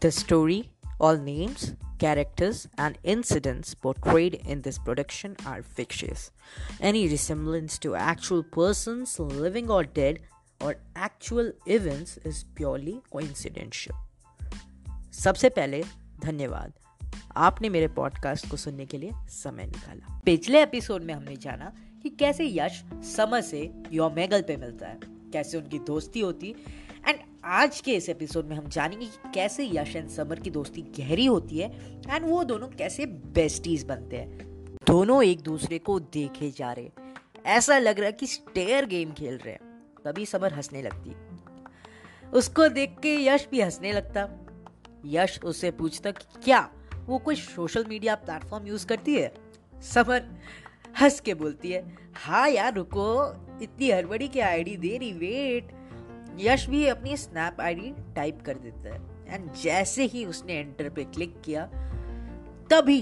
the story, all names, characters and incidents portrayed in this production are fictitious. Any resemblance to actual persons, living or dead, और actual events is purely coincidental. सबसे पहले धन्यवाद, आपने मेरे podcast को सुनने के लिए समय निकाला। पिछले एपिसोड में हमने जाना कि कैसे यश समर से योमेगल पे मिलता है, कैसे उनकी दोस्ती होती, एंड आज के इस एपिसोड में हम जानेंगे कि कैसे यश एंड समर की दोस्ती गहरी होती है एंड वो दोनों कैसे बेस्टीज बनते हैं। दोनों एक दूसरे को देखे जा रहे, ऐसा लग रहा है कि स्टेयर गेम खेल रहे हैं। तभी समर हंसने लगती, उसको देख के यश भी हंसने लगता। यश उससे पूछता कि क्या वो कोई सोशल मीडिया प्लेटफॉर्म यूज करती है। समर हंस के बोलती है, हाँ यार रुको, इतनी हड़बड़ी की आईडी दे रही, वेट। यश भी अपनी स्नैप आईडी टाइप कर देता है एंड जैसे ही उसने एंटर पे क्लिक किया तभी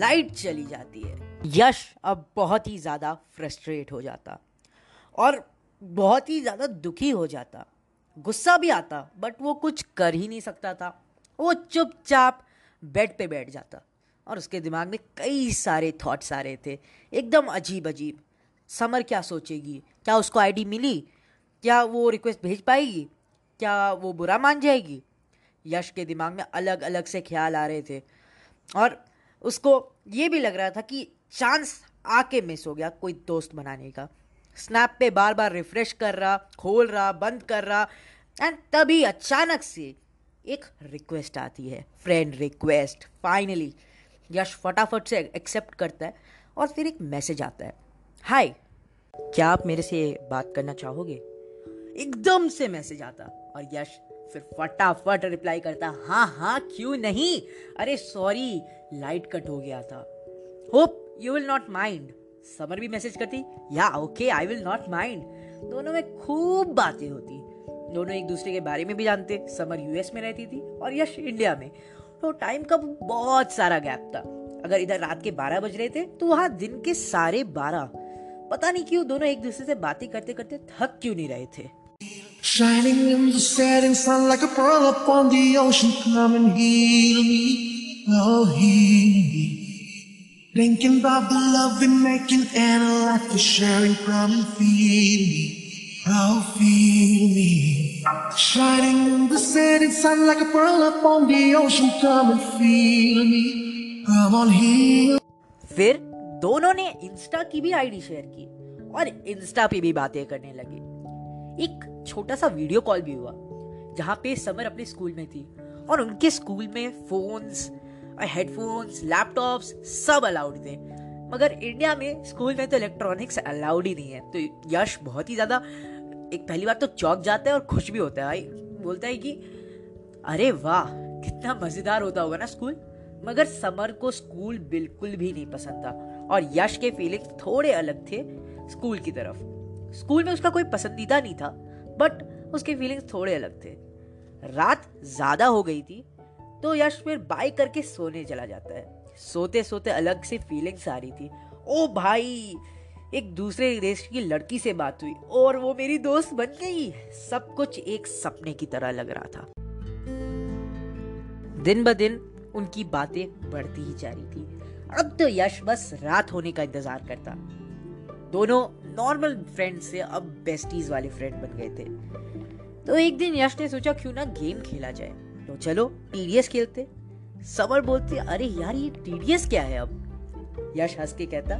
लाइट चली जाती है। यश अब बहुत ही ज़्यादा फ्रस्ट्रेट हो जाता और बहुत ही ज़्यादा दुखी हो जाता, गुस्सा भी आता, बट वो कुछ कर ही नहीं सकता था। वो चुपचाप बेड पे बैठ जाता और उसके दिमाग में कई सारे थॉट्स आ रहे थे, एकदम अजीब अजीब। समर क्या सोचेगी, क्या उसको आईडी मिली, क्या वो रिक्वेस्ट भेज पाएगी, क्या वो बुरा मान जाएगी। यश के दिमाग में अलग अलग से ख्याल आ रहे थे और उसको ये भी लग रहा था कि चांस आके मिस हो गया कोई दोस्त बनाने का। स्नैप पे बार बार रिफ्रेश कर रहा, खोल रहा, बंद कर रहा, एंड तभी अचानक से एक रिक्वेस्ट आती है, फ्रेंड रिक्वेस्ट। फाइनली यश फटाफट से एक्सेप्ट करता है और फिर एक मैसेज आता है, हाय क्या आप मेरे से बात करना चाहोगे। एकदम से मैसेज आता और यश फिर फटाफट रिप्लाई करता, हाँ हाँ क्यों नहीं, अरे सॉरी लाइट कट हो गया था, hope you will not mind. Summer भी मैसेज करती, या okay I will not mind. दोनों में खूब बातें होती, दोनों एक दूसरे के बारे में भी जानते। समर यूएस में रहती थी और यश इंडिया में, तो टाइम का बहुत सारा गैप था। अगर इधर रात के 12 बज रहे थे तो वहाँ दिन के 12:30। पता नहीं क्यों दोनों एक दूसरे से बातें करते करते थक क्यों नहीं रहे थे। Thinking about the love we're making and a life we're sharing. Come and feel me, oh feel me. Shining in the setting sun like a pearl upon the ocean. Come and feel me, come on here. फिर दोनों ने Insta की भी ID share की और Insta पे भी बातें करने लगे। एक छोटा सा वीडियो कॉल भी हुआ जहाँ पे समर अपने स्कूल में थी और उनके स्कूल में फोन्स, हेडफोन्स, लैपटॉप्स सब अलाउड थे, मगर इंडिया में स्कूल में तो इलेक्ट्रॉनिक्स अलाउड ही नहीं है। तो यश बहुत ही ज़्यादा एक पहली बार तो चौंक जाता है और खुश भी होता है। भाई बोलता है कि अरे वाह कितना मज़ेदार होता होगा ना स्कूल। मगर समर को स्कूल बिल्कुल भी नहीं पसंद था और यश के फीलिंग थोड़े अलग थे स्कूल की तरफ। स्कूल में उसका कोई पसंदीदा नहीं था बट उसके फीलिंग्स थोड़े अलग थे। रात ज़्यादा हो गई थी तो यश फिर बाय करके सोने चला जाता है। सोते सोते अलग से फीलिंग्स आ रही थी, ओ भाई एक दूसरे देश की लड़की से बात हुई और वो मेरी दोस्त बन गई। सब कुछ एक सपने की तरह लग रहा था। दिन ब दिन उनकी बातें बढ़ती ही जा रही थी। अब तो यश बस रात होने का इंतजार करता। दोनों नॉर्मल फ्रेंड से अब बेस्टीज वाले फ्रेंड बन गए थे। तो एक दिन यश ने सोचा क्यों ना गेम खेला जाए, तो चलो टीडीएस खेलते। समर बोलते अरे यार ये टीडीएस क्या है। अब यश हंस के कहता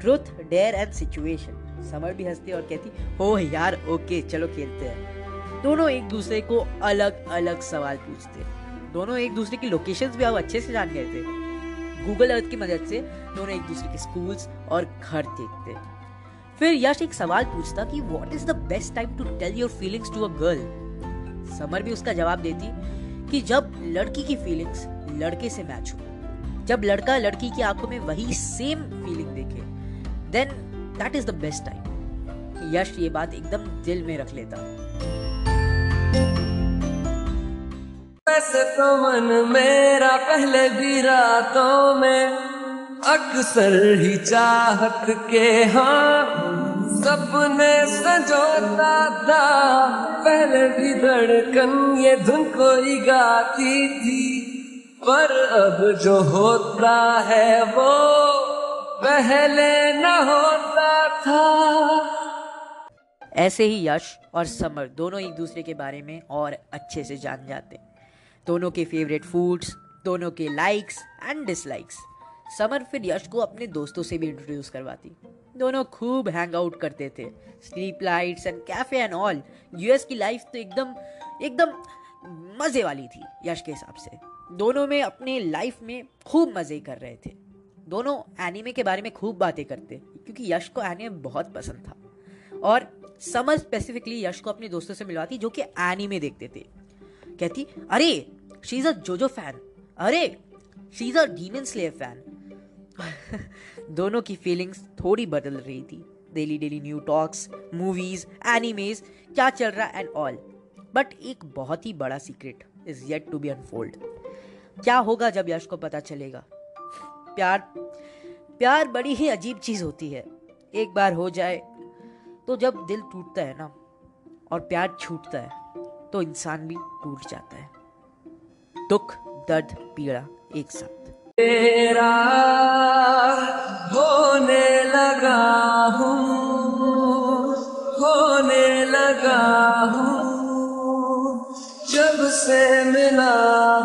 truth dare and situation. Summer भी हंसती और कहती ओह यार ओके चलो खेलते हैं। दोनों एक दूसरे को अलग अलग सवाल पूछते। दोनों एक दूसरे की लोकेशंस भी अब अच्छे से जान गए थे। गूगल अर्थ की मदद से दोनों एक दूसरे के स्कूल्स और घर देखते। फिर यश एक सवाल पूछता कि what is the best time to tell your feelings to a girl. Summer भी उसका जवाब देती कि जब लड़की की फीलिंग्स लड़के से मैच हो, जब लड़का लड़की की आंखों में वही सेम फीलिंग देखे, then that is the best time. Yash ये बात एकदम दिल में रख लेता। वैसे तो मन मेरा पहले भी रातों में अक्सर ही चाहत के हाँ सबने सजोता था पहले भी धड़कन ये धुन कोई गाती थी, पर अब जो होता है वो पहले न होता था। ऐसे ही यश और समर दोनों एक दूसरे के बारे में और अच्छे से जान जाते, दोनों के फेवरेट फूड्स, दोनों के लाइक्स एंड डिसलाइक्स। समर फिर यश को अपने दोस्तों से भी इंट्रोड्यूस करवाती। दोनों खूब हैंग आउट करते थे, street lights and cafe and all. US की लाइफ तो एकदम मज़े वाली थी यश के हिसाब से। दोनों में अपने लाइफ में खूब मज़े कर रहे थे। दोनों एनीमे के बारे में खूब बातें करते क्योंकि यश को एनीमे बहुत पसंद था, और समर स्पेसिफिकली यश को अपने दोस्तों से मिलवाती जो कि एनीमे देखते थे। कहती, अरे she is a JoJo fan, अरे she is a demon slayer fan. दोनों की फीलिंग्स थोड़ी बदल रही थी, daily daily new talks, movies, animes, क्या चल रहा एंड ऑल। बट एक बहुत ही बड़ा secret is yet to be unfold. क्या होगा जब यश को पता चलेगा? प्यार बड़ी ही अजीब चीज़ होती है। एक बार हो जाए तो जब दिल टूटता है ना, और प्यार छूटता है तो इंसान भी टूट जाता है, दुख दर्द पीड़ा एक साथ। तेरा होने लगा हूँ, होने लगा हूँ, जब से मिला